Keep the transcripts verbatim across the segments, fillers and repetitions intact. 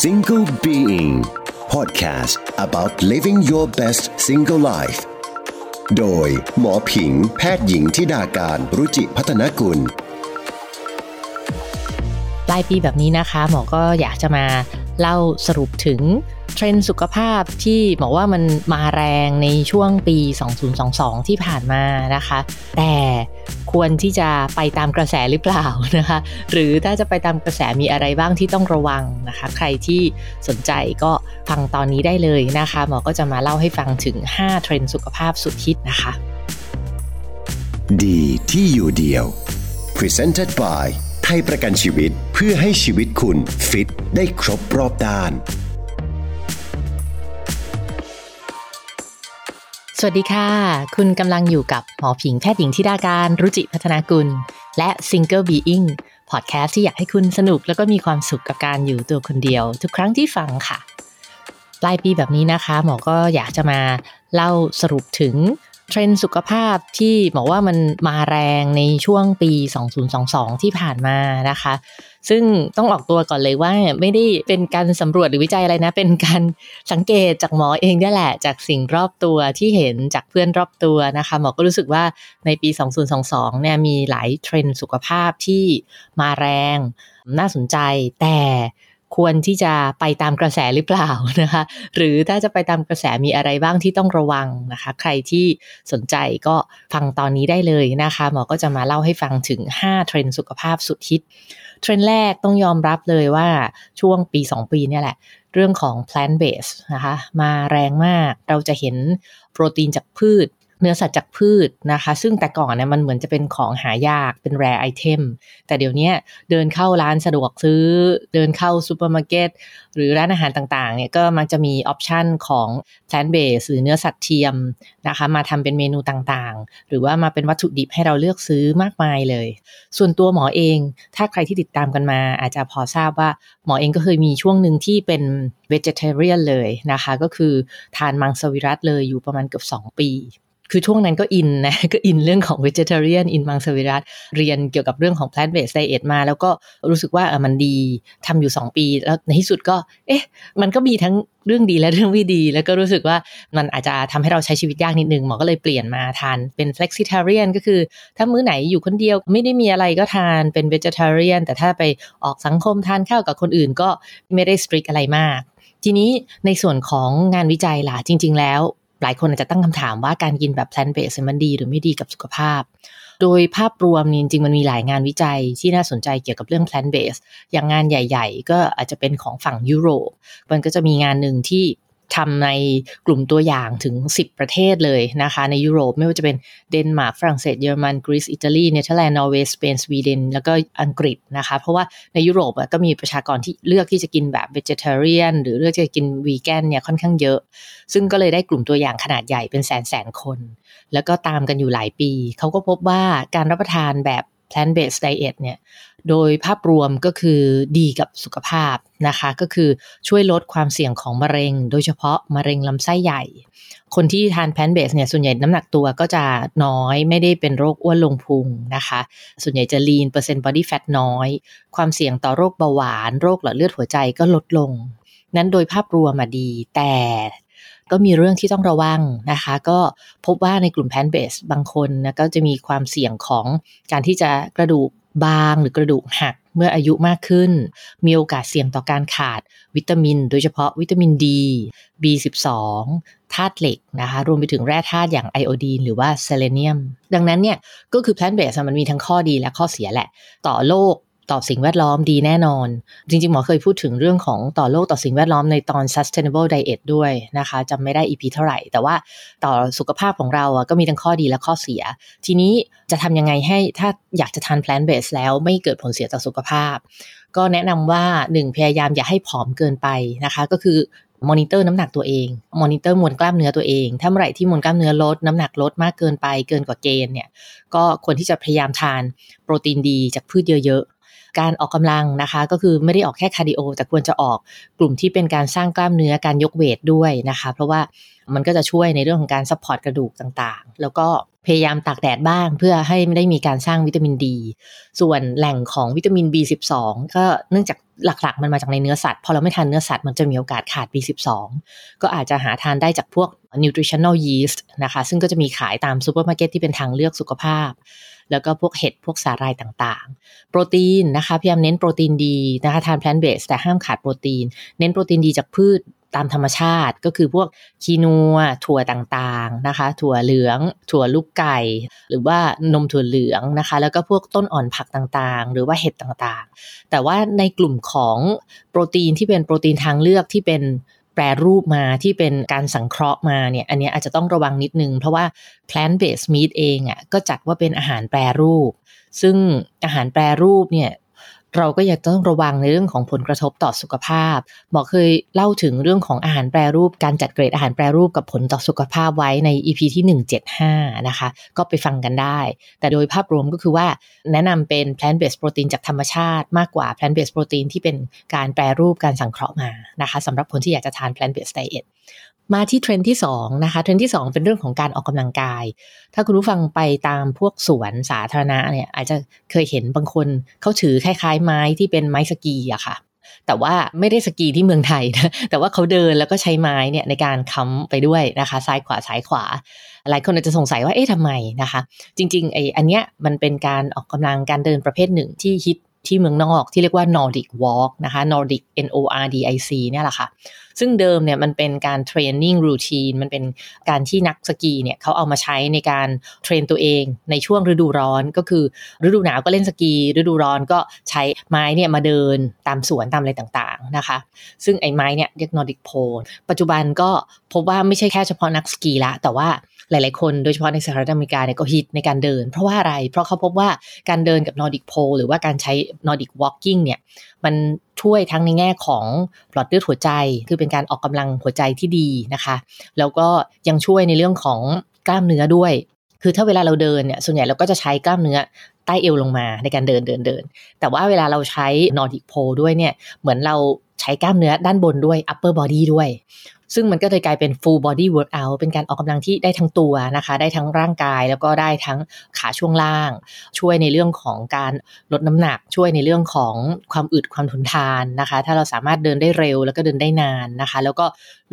Single Being Podcast about living your best single life โดยหมอผิงแพทย์หญิงธิดาการรุจิพัฒนกุลปลายปีแบบนี้นะคะหมอก็อยากจะมาเล่าสรุปถึงเทรนด์สุขภาพที่หมอว่ามันมาแรงในช่วงปีสองพันยี่สิบสองที่ผ่านมานะคะแต่ควรที่จะไปตามกระแสหรือเปล่านะคะหรือถ้าจะไปตามกระแสมีอะไรบ้างที่ต้องระวังนะคะใครที่สนใจก็ฟังตอนนี้ได้เลยนะคะหมอก็จะมาเล่าให้ฟังถึงห้าเทรนด์สุขภาพสุดฮิตนะคะดีที่อยู่เดียว Presented by ไทยประกันชีวิตเพื่อให้ชีวิตคุณฟิตได้ครบรอบด้านสวัสดีค่ะคุณกำลังอยู่กับหมอผิงแพทย์หญิงธิดาการรุจิพัฒนกุลและ Single Being Podcast ที่อยากให้คุณสนุกแล้วก็มีความสุขกับการอยู่ตัวคนเดียวทุกครั้งที่ฟังค่ะปลายปีแบบนี้นะคะหมอก็อยากจะมาเล่าสรุปถึงเทรนด์สุขภาพที่หมอว่ามันมาแรงในช่วงปีสองพันยี่สิบสองที่ผ่านมานะคะซึ่งต้องออกตัวก่อนเลยว่าไม่ได้เป็นการสำรวจหรือวิจัยอะไรนะเป็นการสังเกตจากหมอเองนี่แหละจากสิ่งรอบตัวที่เห็นจากเพื่อนรอบตัวนะคะหมอก็รู้สึกว่าในปีสองพันยี่สิบสองเนี่ยมีหลายเทรนด์สุขภาพที่มาแรงน่าสนใจแต่ควรที่จะไปตามกระแสหรือเปล่านะคะหรือถ้าจะไปตามกระแสมีอะไรบ้างที่ต้องระวังนะคะใครที่สนใจก็ฟังตอนนี้ได้เลยนะคะหมอก็จะมาเล่าให้ฟังถึงห้าเทรนด์สุขภาพสุดฮิตเทรนด์แรกต้องยอมรับเลยว่าช่วงปีสองปีเนี่ยแหละเรื่องของ plant based นะคะมาแรงมากเราจะเห็นโปรตีนจากพืชเนื้อสัตว์จากพืชนะคะซึ่งแต่ก่อนเนี่ยมันเหมือนจะเป็นของหายากเป็น rare item แต่เดี๋ยวนี้เดินเข้าร้านสะดวกซื้อเดินเข้าซูเปอร์มาร์เก็ตหรือร้านอาหารต่างๆเนี่ยก็มักจะมีออปชันของ plant based หรือเนื้อสัตว์เทียมนะคะมาทำเป็นเมนูต่างๆหรือว่ามาเป็นวัตถุดิบให้เราเลือกซื้อมากมายเลยส่วนตัวหมอเองถ้าใครที่ติดตามกันมาอาจจะพอทราบว่าหมอเองก็เคยมีช่วงหนึ่งที่เป็น vegetarian เลยนะคะก็คือทานมังสวิรัติเลยอยู่ประมาณเกือบสองปีคือช่วงนั้นก็อินนะก็อินเรื่องของ vegetarian อินมังสวิรัติเรียนเกี่ยวกับเรื่องของ plant based diet มาแล้วก็รู้สึกว่ามันดีทำอยู่สองปีแล้วในที่สุดก็เอ๊ะมันก็มีทั้งเรื่องดีและเรื่องไม่ดีแล้วก็รู้สึกว่ามันอาจจะทำให้เราใช้ชีวิตยากนิดนึงหมอก็เลยเปลี่ยนมาทานเป็น flexitarian ก็คือถ้ามื้อไหนอยู่คนเดียวไม่ได้มีอะไรก็ทานเป็น vegetarian แต่ถ้าไปออกสังคมทานข้าวกับคนอื่นก็ไม่ได้ strict อะไรมากทีนี้ในส่วนของงานวิจัยล่ะจริงๆแล้วหลายคนอาจจะตั้งคำถามว่าการกินแบบ plant based มันดีหรือไม่ดีกับสุขภาพโดยภาพรวมนี่จริงๆมันมีหลายงานวิจัยที่น่าสนใจเกี่ยวกับเรื่อง plant based อย่างงานใหญ่ๆก็อาจจะเป็นของฝั่งยุโรปมันก็จะมีงานหนึ่งที่ทำในกลุ่มตัวอย่างถึงสิบประเทศเลยนะคะในยุโรปไม่ว่าจะเป็นเดนมาร์กฝรั่งเศสเยอรมันกรีซอิตาลีเนเธอร์แลนด์นอร์เวย์สเปนสวีเดนแล้วก็อังกฤษนะคะเพราะว่าในยุโรปก็มีประชากรที่เลือกที่จะกินแบบ vegetarian หรือเลือกที่จะกิน vegan เนี่ยค่อนข้างเยอะซึ่งก็เลยได้กลุ่มตัวอย่างขนาดใหญ่เป็นแสนแสนคนแล้วก็ตามกันอยู่หลายปีเขาก็พบว่าการรับประทานแบบ plant based diet เนี่ยโดยภาพรวมก็คือดีกับสุขภาพนะคะก็คือช่วยลดความเสี่ยงของมะเร็งโดยเฉพาะมะเร็งลำไส้ใหญ่คนที่ทานแพลนเบสเนี่ยส่วนใหญ่น้ำหนักตัวก็จะน้อยไม่ได้เป็นโรคอ้วนลงพุงนะคะส่วนใหญ่จะลีนเปอร์เซ็นต์บอดี้แฟทน้อยความเสี่ยงต่อโรคเบาหวานโรคหลอดเลือดหัวใจก็ลดลงนั้นโดยภาพรวมดีแต่ก็มีเรื่องที่ต้องระวังนะคะก็พบว่าในกลุ่มแพลนเบสบางคนนะก็จะมีความเสี่ยงของการที่จะกระดูกบางหรือกระดูกหักเมื่ออายุมากขึ้นมีโอกาสเสี่ยงต่อการขาดวิตามินโดยเฉพาะวิตามิน D บี สิบสอง ธาตุเหล็กนะคะรวมไปถึงแร่ธาตุอย่างไอโอดีนหรือว่าเซเลเนียมดังนั้นเนี่ยก็คือ plant based มันมีทั้งข้อดีและข้อเสียแหละต่อโลกต่อสิ่งแวดล้อมดีแน่นอนจริงๆหมอเคยพูดถึงเรื่องของต่อโลกต่อสิ่งแวดล้อมในตอน sustainable diet ด้วยนะคะจำไม่ได้ อี พี เท่าไหร่แต่ว่าต่อสุขภาพของเราอ่ะก็มีทั้งข้อดีและข้อเสียทีนี้จะทำยังไงให้ถ้าอยากจะทาน plant based แล้วไม่เกิดผลเสียต่อสุขภาพก็แนะนำว่าหนึ่งพยายามอย่าให้ผอมเกินไปนะคะก็คือมอนิเตอร์น้ำหนักตัวเองมอนิเตอร์มวลกล้ามเนื้อตัวเองถ้าเมื่อไหร่ที่มวลกล้ามเนื้อลดน้ำหนักลดมากเกินไปเกินกว่าเกณฑ์เนี่ยก็ควรที่จะพยายามทานโปรตีนดีจากพืชเยอะการออกกำลังนะคะก็คือไม่ได้ออกแค่คาร์ดิโอแต่ควรจะออกกลุ่มที่เป็นการสร้างกล้ามเนื้อการยกเวทด้วยนะคะเพราะว่ามันก็จะช่วยในเรื่องของการซัพพอร์ตกระดูกต่างๆแล้วก็ พยายามตากแดดบ้างเพื่อให้ไม่ได้มีการสร้างวิตามินดีส่วนแหล่งของวิตามิน บี สิบสอง ก็เนื่องจากหลักๆมันมาจากในเนื้อสัตว์พอเราไม่ทานเนื้อสัตว์มันจะมีโอกาสขาด บี สิบสอง ก็อาจจะหาทานได้จากพวก nutritional yeast นะคะซึ่งก็จะมีขายตามซูเปอร์มาร์เก็ตที่เป็นทางเลือกสุขภาพแล้วก็พวกเห็ดพวกสาหร่ายต่างๆโปรตีนนะคะพยายามเน้นโปรตีนดีนะคะทาน plant based แต่ห้ามขาดโปรตีนเน้นโปรตีนดีจากพืชตามธรรมชาติก็คือพวกคีนัวถั่วต่างๆนะคะถั่วเหลืองถั่วลูกไก่หรือว่านมถั่วเหลืองนะคะแล้วก็พวกต้นอ่อนผักต่างๆหรือว่าเห็ดต่างๆแต่ว่าในกลุ่มของโปรตีนที่เป็นโปรตีนทางเลือกที่เป็นแปรรูปมาที่เป็นการสังเคราะห์มาเนี่ยอันนี้อาจจะต้องระวังนิดนึงเพราะว่า plant based meat เองอ่ะก็จัดว่าเป็นอาหารแปรรูปซึ่งอาหารแปรรูปเนี่ยเราก็อยากต้องระวังในเรื่องของผลกระทบต่อสุขภาพหมอเคยเล่าถึงเรื่องของอาหารแปรรูปการจัดเกรดอาหารแปรรูปกับผลต่อสุขภาพไว้ใน อี พี ที่หนึ่งร้อยเจ็ดสิบห้านะคะก็ไปฟังกันได้แต่โดยภาพรวมก็คือว่าแนะนำเป็น plant based protein จากธรรมชาติมากกว่า plant based protein ที่เป็นการแปรรูปการสังเคราะห์มานะคะสำหรับคนที่อยากจะทาน plant based dietมาที่เทรนด์ที่สองนะคะเทรนด์ที่สองเป็นเรื่องของการออกกำลังกายถ้าคุณผู้ฟังไปตามพวกสวนสาธารณะเนี่ยอาจจะเคยเห็นบางคนเขาถือคล้ายๆไม้ที่เป็นไม้สกีอะค่ะแต่ว่าไม่ได้สกีที่เมืองไทยนะแต่ว่าเขาเดินแล้วก็ใช้ไม้เนี่ยในการค้ำไปด้วยนะคะซ้ายขวาซ้ายขวาหลายคนอาจจะสงสัยว่าเอ๊ะทำไมนะคะจริงๆไอ้อันเนี้ยมันเป็นการออกกำลังการเดินประเภทหนึ่งที่ฮิตที่เมืองนอกที่เรียกว่า Nordic Walk นะคะ Nordic เอ็น โอ อาร์ ดี ไอ ซี เนี่ยแหละค่ะซึ่งเดิมเนี่ยมันเป็นการเทรนนิ่งรูทีนมันเป็นการที่นักสกีเนี่ยเขาเอามาใช้ในการเทรนตัวเองในช่วงฤดูร้อนก็คือฤดูหนาวก็เล่นสกีฤดูร้อนก็ใช้ไม้เนี่ยมาเดินตามสวนตามอะไรต่างๆนะคะซึ่งไอ้ไม้เนี่ยเรียก Nordic Pole ปัจจุบันก็พบว่าไม่ใช่แค่เฉพาะนักสกีละแต่ว่าหลายๆคนโดยเฉพาะในสหรัฐอเมริกาเนี่ยก็ฮิตในการเดินเพราะว่าอะไรเพราะเขาพบว่าการเดินกับ Nordic Pole หรือว่าการใช้ Nordic Walking เนี่ยมันช่วยทั้งในแง่ของหลอดเลือดหัวใจคือเป็นการออกกำลังหัวใจที่ดีนะคะแล้วก็ยังช่วยในเรื่องของกล้ามเนื้อด้วยคือถ้าเวลาเราเดินเนี่ยส่วนใหญ่เราก็จะใช้กล้ามเนื้อใต้เอวลงมาในการเดินเดินเดินแต่ว่าเวลาเราใช้ Nordic Pole ด้วยเนี่ยเหมือนเราใช้กล้ามเนื้อด้านบนด้วย upper body ด้วยซึ่งมันก็เลยกลายเป็น full body workout เป็นการออกกำลังที่ได้ทั้งตัวนะคะได้ทั้งร่างกายแล้วก็ได้ทั้งขาช่วงล่างช่วยในเรื่องของการลดน้ำหนักช่วยในเรื่องของความอึดความทนทานนะคะถ้าเราสามารถเดินได้เร็วแล้วก็เดินได้นานนะคะแล้วก็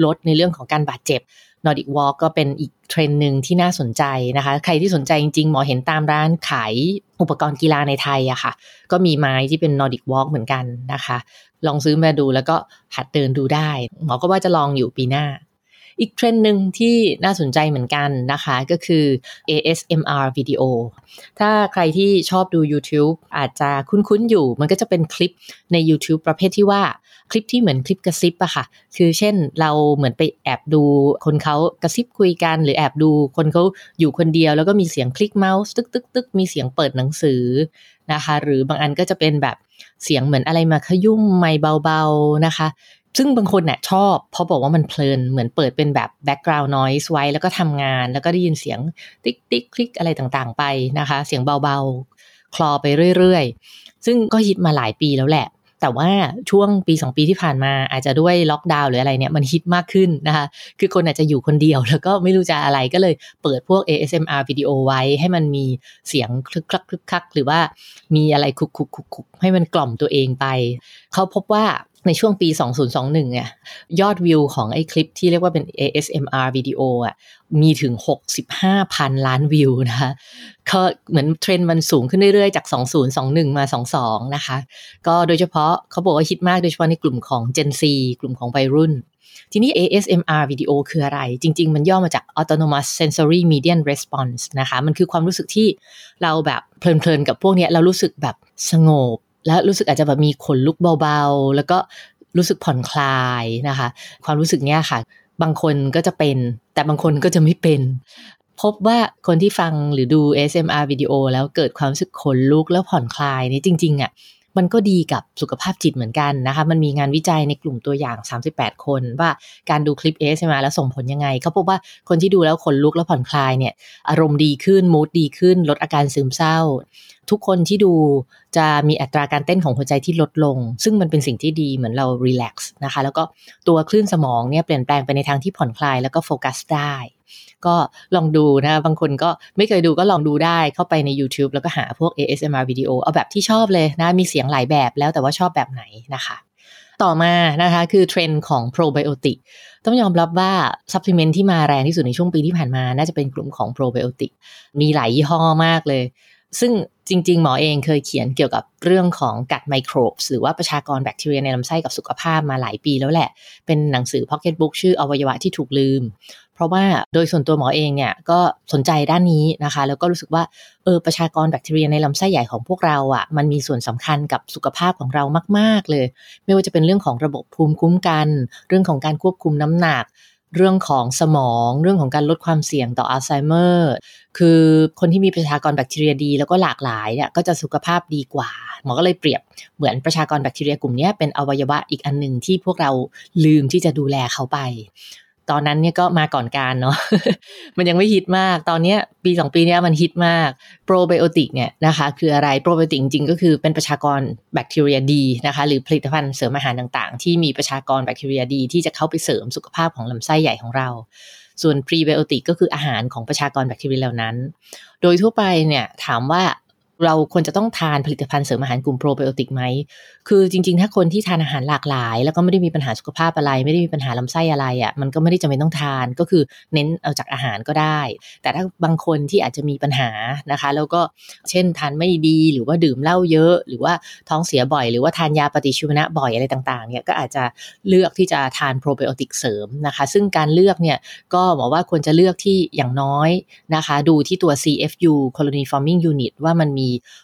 ลดในเรื่องของการบาดเจ็บ Nordic Walk ก็เป็นอีกเทรนด์นึงที่น่าสนใจนะคะใครที่สนใจจริงๆหมอเห็นตามร้านขายอุปกรณ์กีฬาในไทยอะค่ะก็มีไม้ที่เป็น Nordic Walk เหมือนกันนะคะลองซื้อมาดูแล้วก็หัดเดินดูได้หมอก็ว่าจะลองอยู่ปีหน้าอีกเทรนด์หนึ่งที่น่าสนใจเหมือนกันนะคะก็คือ เอ เอส เอ็ม อาร์ วิดีโอถ้าใครที่ชอบดู YouTube อาจจะคุ้นๆอยู่มันก็จะเป็นคลิปใน YouTube ประเภทที่ว่าคลิปที่เหมือนคลิปกระซิบอะค่ะคือเช่นเราเหมือนไปแอบดูคนเขากระซิบคุยกันหรือแอบดูคนเขาอยู่คนเดียวแล้วก็มีเสียงคลิกเมาส์ตึ๊กๆๆมีเสียงเปิดหนังสือนะคะหรือบางอันก็จะเป็นแบบเสียงเหมือนอะไรมาขยุ่มไมค์เบาๆนะคะซึ่งบางคนน่ะชอบเพราะบอกว่ามันเพลินเหมือนเปิดเป็นแบบ background noise ไว้แล้วก็ทำงานแล้วก็ได้ยินเสียงติ๊กติ๊กคลิกอะไรต่างๆไปนะคะเสียงเบาๆคลอไปเรื่อยๆซึ่งก็ฮิตมาหลายปีแล้วแหละแต่ว่าช่วงปีสองปีที่ผ่านมาอาจจะด้วยล็อกดาวน์หรืออะไรเนี่ยมันฮิตมากขึ้นนะคะคือคนอาจจะอยู่คนเดียวแล้วก็ไม่รู้จะอะไรก็เลยเปิดพวก เอ เอส เอ็ม อาร์ วิดีโอไว้ให้มันมีเสียงคลึกคลักคลึกคลักหรือว่ามีอะไรคุกคุกคุกคุกให้มันกล่อมตัวเองไปเขาพบว่าในช่วงปีสองพันยี่สิบเอ็ดเนี่ยยอดวิวของไอ้คลิปที่เรียกว่าเป็น เอ เอส เอ็ม อาร์ วิดีโออ่ะมีถึง หกสิบห้าพัน ล้านวิวนะคะก็เหมือนเทรนด์มันสูงขึ้นเรื่อยๆจากสองพันยี่สิบเอ็ดมาสองพันยี่สิบสองนะคะก็โดยเฉพาะเขาบอกว่าฮิตมากโดยเฉพาะในกลุ่มของ Gen Z กลุ่มของวัยรุ่นทีนี้ เอ เอส เอ็ม อาร์ วิดีโอคืออะไรจริงๆมันย่อมาจาก Autonomous Sensory Median Response นะคะมันคือความรู้สึกที่เราแบบเพลินๆกับพวกเนี้ยเรารู้สึกแบบสงบแล้วรู้สึกอาจจะแบบมีขนลุกเบาๆแล้วก็รู้สึกผ่อนคลายนะคะความรู้สึกเนี้ยค่ะบางคนก็จะเป็นแต่บางคนก็จะไม่เป็นพบว่าคนที่ฟังหรือดู เอ เอส เอ็ม อาร์ วิดีโอแล้วเกิดความรู้สึกขนลุกแล้วผ่อนคลายนี่จริงๆอ่ะมันก็ดีกับสุขภาพจิตเหมือนกันนะคะมันมีงานวิจัยในกลุ่มตัวอย่างสามสิบแปดคนว่าการดูคลิป เอ เอส เอ็ม อาร์ แล้วส่งผลยังไงเขาพบว่าคนที่ดูแล้วขนลุกแล้วผ่อนคลายเนี่ยอารมณ์ดีขึ้นมู้ดดีขึ้นลดอาการซึมเศร้าทุกคนที่ดูจะมีอัตราการเต้นของหัวใจที่ลดลงซึ่งมันเป็นสิ่งที่ดีเหมือนเรารีแลกซ์นะคะแล้วก็ตัวคลื่นสมองเนี่ยเปลี่ยนแปลงไปในทางที่ผ่อนคลายแล้วก็โฟกัสได้ ก็ลองดูนะบางคนก็ไม่เคยดูก็ลองดูได้เข้าไปใน YouTube แล้วก็หาพวก เอ เอส เอ็ม อาร์ วิดีโอเอาแบบที่ชอบเลยนะมีเสียงหลายแบบแล้วแต่ว่าชอบแบบไหนนะคะต่อมานะคะคือเทรนด์ของโปรไบโอติกต้องยอมรับว่าซัพพลิเมนต์ที่มาแรงที่สุดในช่วงปีที่ผ่านมาน่าจะเป็นกลุ่มของโปรไบโอติกมีหลายยี่ห้อมากเลยซึ่งจริงๆหมอเองเคยเขียนเกี่ยวกับเรื่องของกัดไมโครบหรือว่าประชากรแบคทีเรียในลำไส้กับสุขภาพมาหลายปีแล้วแหละเป็นหนังสือ Pocket Book ชื่ออวัยวะที่ถูกลืมเพราะว่าโดยส่วนตัวหมอเองเนี่ยก็สนใจด้านนี้นะคะแล้วก็รู้สึกว่าเออประชากรแบคทีเรียในลำไส้ใหญ่ของพวกเราอ่ะมันมีส่วนสำคัญกับสุขภาพของเรามากๆเลยไม่ว่าจะเป็นเรื่องของระบบภูมิคุ้มกันเรื่องของการควบคุมน้ำหนักเรื่องของสมองเรื่องของการลดความเสี่ยงต่ออัลไซเมอร์คือคนที่มีประชากรแบคทีเรียดีแล้วก็หลากหลายเนี่ยก็จะสุขภาพดีกว่าหมอก็เลยเปรียบเหมือนประชากรแบคทีเรียกลุ่มนี้เป็นอวัยวะอีกอันนึงที่พวกเราลืมที่จะดูแลเขาไปตอนนั้นเนี่ยก็มาก่อนการเนาะ มันยังไม่ฮิตมากตอนนี้ปีสองปีเนี้ยมันฮิตมากโปรไบโอติกเนี่ยนะคะคืออะไรโปรไบโอติกจริงๆก็คือเป็นประชากรแบคทีเรียดีนะคะหรือผลิตภัณฑ์เสริมอาหารต่างๆที่มีประชากรแบคทีเรียดีที่จะเข้าไปเสริมสุขภาพของลำไส้ใหญ่ของเราส่วนพรีไบโอติกก็คืออาหารของประชากรแบคทีเรียเหล่านั้นโดยทั่วไปเนี่ยถามว่าเราควรจะต้องทานผลิตภัณฑ์เสริมอาหารกลุ่มโปรไบโอติกไหมคือจริงๆถ้าคนที่ทานอาหารหลากหลายแล้วก็ไม่ได้มีปัญหาสุขภาพอะไรไม่ได้มีปัญหาลำไส้อะไรอ่ะมันก็ไม่ได้จำเป็นต้องทานก็คือเน้นเอาจากอาหารก็ได้แต่ถ้าบางคนที่อาจจะมีปัญหานะคะแล้วก็เช่นทานไม่ดีหรือว่าดื่มเหล้าเยอะหรือว่าท้องเสียบ่อยหรือว่าทานยาปฏิชีวนะบ่อยอะไรต่างๆเนี่ยก็อาจจะเลือกที่จะทานโปรไบโอติกเสริมนะคะซึ่งการเลือกเนี่ยก็บอกว่าควรจะเลือกที่อย่างน้อยนะคะดูที่ตัว ซี เอฟ ยูColony Forming Unit ว่ามันมี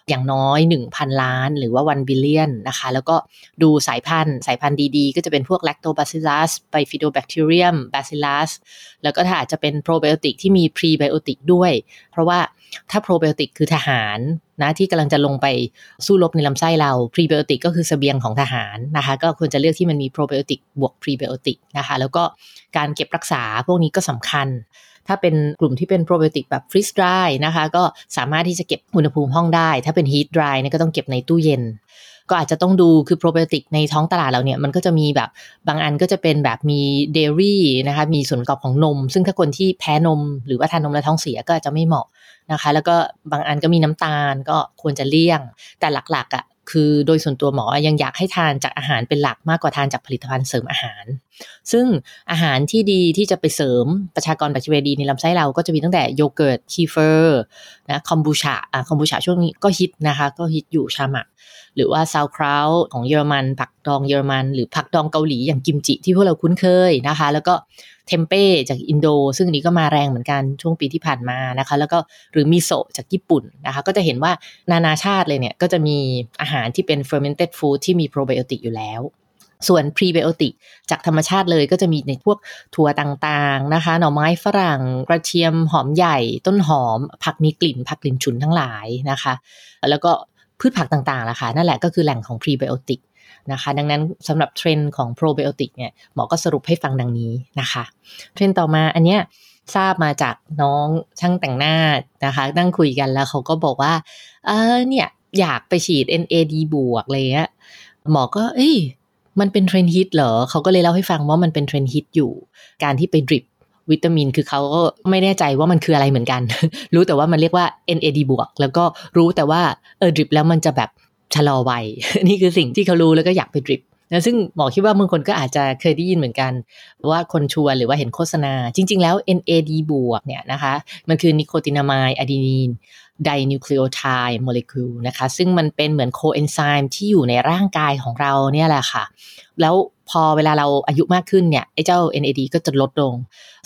อย่างน้อย หนึ่งพัน ล้านหรือว่า one billion นะคะแล้วก็ดูสายพันธุ์สายพันธุ์ดีๆก็จะเป็นพวก Lactobacillus Bifidobacterium Bacillus แล้วก็ถ้าอาจจะเป็นโปรไบโอติกที่มี Prebiotic ด้วยเพราะว่าถ้าโปรไบโอติกคือทหารนะที่กำลังจะลงไปสู้รบในลำไส้เรา Prebiotic ก็คือเสบียงของทหารนะคะก็ควรจะเลือกที่มันมีโปรไบโอติกบวก Prebiotic นะคะแล้วก็การเก็บรักษาพวกนี้ก็สำคัญถ้าเป็นกลุ่มที่เป็นโปรไบโอติกแบบฟรีซไดร์นะคะก็สามารถที่จะเก็บอุณหภูมิห้องได้ถ้าเป็นฮีทไดร์เนี่ยก็ต้องเก็บในตู้เย็นก็อาจจะต้องดูคือโปรไบโอติกในท้องตลาดเราเนี่ยมันก็จะมีแบบบางอันก็จะเป็นแบบมีเดรี่นะคะมีส่วนประกอบของนมซึ่งถ้าคนที่แพ้นมหรือว่าทานนมแล้วท้องเสียก็จะไม่เหมาะนะคะแล้วก็บางอันก็มีน้ำตาลก็ควรจะเลี่ยงแต่หลักๆอ่ะคือโดยส่วนตัวหมอยังอยากให้ทานจากอาหารเป็นหลักมากกว่าทานจากผลิตภัณฑ์เสริมอาหารซึ่งอาหารที่ดีที่จะไปเสริมประชากรแบคทีเรียดีในลำไส้เราก็จะมีตั้งแต่โยเกิร์ตคีเฟอร์นะคอมบูชาอ่ะคอมบูชาช่วงนี้ก็ฮิตนะคะก็ฮิตอยู่ชามะหรือว่าซาวคราวของเยอรมันผักดองเยอรมันหรือผักดองเกาหลีอย่างกิมจิที่พวกเราคุ้นเคยนะคะแล้วก็เทมเป้จากอินโดซึ่งอันนี้ก็มาแรงเหมือนกันช่วงปีที่ผ่านมานะคะแล้วก็หรือมิโซะจากญี่ปุ่นนะคะก็จะเห็นว่านานาชาติเลยเนี่ยก็จะมีอาหารที่เป็น fermented food ที่มีโปรไบโอติกอยู่แล้วส่วน prebiotic จากธรรมชาติเลยก็จะมีในพวกถั่วต่างๆนะคะหน่อไม้ฝรั่งกระเทียมหอมใหญ่ต้นหอมผักมีกลิ่นผักกลิ่นฉุนทั้งหลายนะคะแล้วก็พืชผักต่างๆนะคะนั่นแหละก็คือแหล่งของ prebiotic นะคะดังนั้นสำหรับเทรนด์ของ probiotic เนี่ยหมอก็สรุปให้ฟังดังนี้นะคะเทรนด์ต่อมาอันเนี้ยทราบมาจากน้องช่างแต่งหน้านะคะนั่งคุยกันแล้วเขาก็บอกว่าเออเนี่ยอยากไปฉีด เอ็น เอ ดี บวกอะไรเงี้ยหมอก็เอ้ยมันเป็นเทรนด์ฮิตเหรอเขาก็เลยเล่าให้ฟังว่ามันเป็นเทรนด์ฮิตอยู่การที่ไปดริปวิตามินคือเขาก็ไม่แน่ใจว่ามันคืออะไรเหมือนกัน รู้แต่ว่ามันเรียกว่า เอ็น เอ ดี บวกแล้วก็รู้แต่ว่าเออดริปแล้วมันจะแบบชะลอวัย นี่คือสิ่งที่เขารู้แล้วก็อยากไปดริปนะซึ่งหมอคิดว่าบางคนก็อาจจะเคยได้ยินเหมือนกันว่าคนชวนหรือว่าเห็นโฆษณาจริงๆแล้ว เอ็น เอ ดี บวกเนี่ยนะคะมันคือนิโคตินามายอะดีนีนไดนิวคลีโอไทด์โมเลกุลนะคะซึ่งมันเป็นเหมือนโคเอนไซม์ที่อยู่ในร่างกายของเราเนี่ยแหละค่ะแล้วพอเวลาเราอายุมากขึ้นเนี่ยไอ้เจ้า เอ็น เอ ดี ก็จะลดลง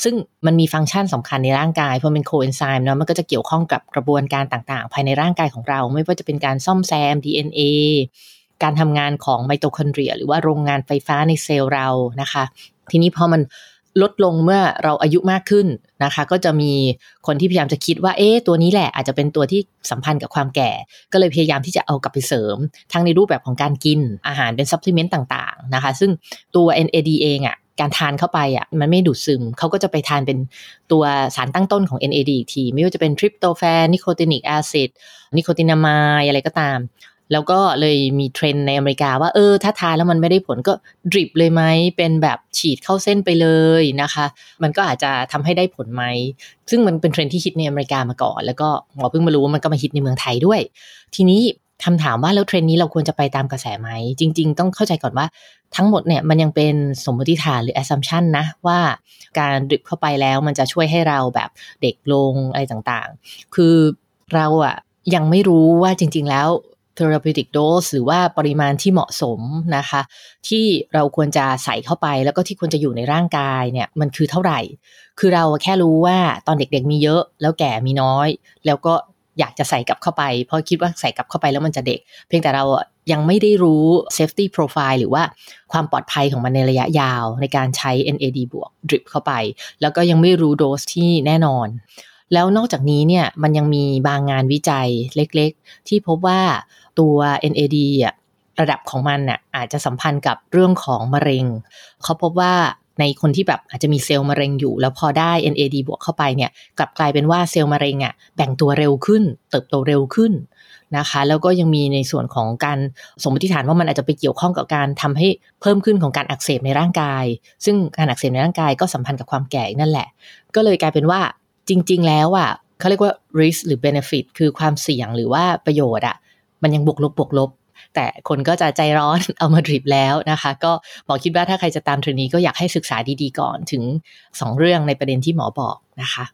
ซึ่งมันมีฟังก์ชันสำคัญในร่างกายเพราะเป็นโคเอนไซม์เนาะมันก็จะเกี่ยวข้องกับกระบวนการต่างๆภายในร่างกายของเราไม่ว่าจะเป็นการซ่อมแซม ดี เอ็น เอ การทำงานของไมโทคอนเดรียหรือว่าโรงงานไฟฟ้าในเซลล์เรานะคะทีนี้พอมันลดลงเมื่อเราอายุมากขึ้นนะคะก็จะมีคนที่พยายามจะคิดว่าเอ๊ะตัวนี้แหละอาจจะเป็นตัวที่สัมพันธ์กับความแก่ก็เลยพยายามที่จะเอากลับไปเสริมทั้งในรูปแบบของการกินอาหารเป็นซัพพลิเมนต์ต่างๆนะคะซึ่งตัว เอ็น เอ ดี เองอ่ะการทานเข้าไปอ่ะมันไม่ดูดซึมเขาก็จะไปทานเป็นตัวสารตั้งต้นของ เอ็น เอ ดี อีกทีไม่ว่าจะเป็นทริปโตแฟนนิโคตินิกแอซิดนิโคตินามายอะไรก็ตาม แล้วก็เลยมีเทรนด์ในอเมริกาว่าเออถ้าทาแล้วมันไม่ได้ผลก็ดริปเลยไหมเป็นแบบฉีดเข้าเส้นไปเลยนะคะมันก็อาจจะทำให้ได้ผลไหมซึ่งมันเป็นเทรนด์ที่ฮิตในอเมริกามาก่อนแล้วก็หมอเพิ่งมารู้ว่ามันก็มาฮิตในเมืองไทยด้วยทีนี้คำถามว่าแล้วเทรนด์นี้เราควรจะไปตามกระแสไหมจริงๆต้องเข้าใจก่อนว่าทั้งหมดเนี่ยมันยังเป็นสมมติฐานหรือ assumption นะว่าการดริปเข้าไปแล้วมันจะช่วยให้เราแบบเด็กลงอะไรต่างๆคือเราอะยังไม่รู้ว่าจริงๆแล้วtherapeutic dose หรือว่าปริมาณที่เหมาะสมนะคะที่เราควรจะใส่เข้าไปแล้วก็ที่ควรจะอยู่ในร่างกายเนี่ยมันคือเท่าไหร่คือเราแค่รู้ว่าตอนเด็กๆมีเยอะแล้วแก่มีน้อยแล้วก็อยากจะใส่กลับเข้าไปเพราะคิดว่าใส่กลับเข้าไปแล้วมันจะเด็กเพียงแต่เรายังไม่ได้รู้ safety profile หรือว่าความปลอดภัยของมันในระยะยาวในการใช้ เอ็น เอ ดี บวก drip เข้าไปแล้วก็ยังไม่รู้โดสที่แน่นอนแล้วนอกจากนี้เนี่ยมันยังมีบางงานวิจัยเล็กๆที่พบว่าตัว เอ็น เอ ดี อ่ะระดับของมันน่ะอาจจะสัมพันธ์กับเรื่องของมะเร็งเขาพบว่าในคนที่แบบอาจจะมีเซลล์มะเร็งอยู่แล้วพอได้ เอ็น เอ ดี บวกเข้าไปเนี่ยกลับกลายเป็นว่าเซลล์มะเร็งอ่ะแบ่งตัวเร็วขึ้นเติบโตเร็วขึ้นนะคะแล้วก็ยังมีในส่วนของการสมมติฐานว่ามันอาจจะไปเกี่ยวข้องกับการทำให้เพิ่มขึ้นของการอักเสบในร่างกายซึ่งการอักเสบในร่างกายก็สัมพันธ์กับความแก่นั่นแหละก็เลยกลายเป็นว่าจริงๆแล้วอ่ะเขาเรียกว่า risk หรือ benefit คือความเสี่ยงหรือว่าประโยชน์อ่ะมันยังบวกลบบวกลบแต่คนก็จะใจร้อนเอามาดริปแล้วนะคะก็หมอคิดว่าถ้าใครจะตามเทรนด์นี้ก็อยากให้ศึกษาดีๆก่อนถึงสองเรื่องในประเด็นที่หมอบอกนะคะ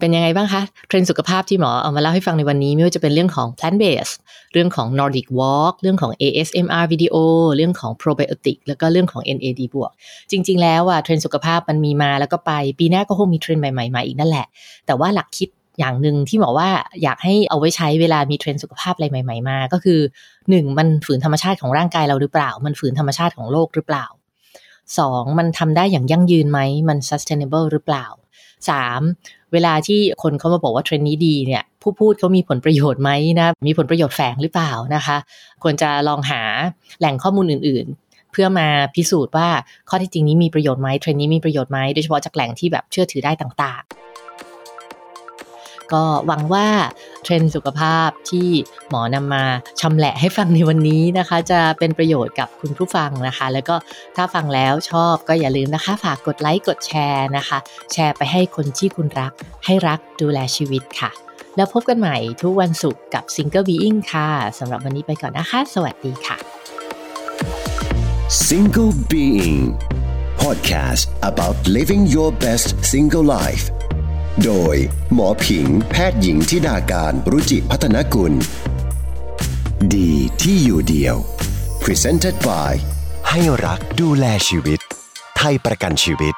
เป็นยังไงบ้างคะเทรนด์สุขภาพที่หมอเอามาเล่าให้ฟังในวันนี้ไม่ว่าจะเป็นเรื่องของ plant based เรื่องของ Nordic Walk เรื่องของ เอ เอส เอ็ม อาร์ video เรื่องของ probiotic แล้วก็เรื่องของ เอ็น เอ ดี บวกจริงๆแล้วอ่ะเทรนด์สุขภาพมันมีมาแล้วก็ไปปีหน้าก็คงมีเทรนด์ใหม่ๆมาอีกนั่นแหละแต่ว่าหลักคิดอย่างหนึ่งที่หมอว่าอยากให้เอาไว้ใช้เวลามีเทรนด์สุขภาพอะไรใหม่ๆมาก็คือหนึ่งมันฝืนธรรมชาติของร่างกายเราหรือเปล่ามันฝืนธรรมชาติของโลกหรือเปล่าสองมันทำได้อย่างยั่งยืนไหมมัน sustainable หรือเปล่าสามเวลาที่คนเขามาบอกว่าเทรนด์นี้ดีเนี่ยผู้พูดเขามีผลประโยชน์ไหมนะมีผลประโยชน์แฝงหรือเปล่านะคะควรจะลองหาแหล่งข้อมูลอื่นๆเพื่อมาพิสูจน์ว่าข้อที่จริงนี้มีประโยชน์ไหมเทรนด์นี้มีประโยชน์ไหมโดยเฉพาะจากแหล่งที่แบบเชื่อถือได้ต่างๆก็หวังว่าเทรนด์สุขภาพที่หมอนำมาชำแหละให้ฟังในวันนี้นะคะจะเป็นประโยชน์กับคุณผู้ฟังนะคะแล้วก็ถ้าฟังแล้วชอบก็อย่าลืมนะคะฝากกดไลค์กดแชร์นะคะแชร์ไปให้คนที่คุณรักให้รักดูแลชีวิตค่ะแล้วพบกันใหม่ทุกวันศุกร์กับ Single Being ค่ะสำหรับวันนี้ไปก่อนนะคะสวัสดีค่ะ Single Being Podcast about living your best single lifeโดยหมอผิงแพทย์หญิงธิดาการรุจิพัฒนกุลดีที่อยู่เดียว Presented by ให้รักดูแลชีวิตไทยประกันชีวิต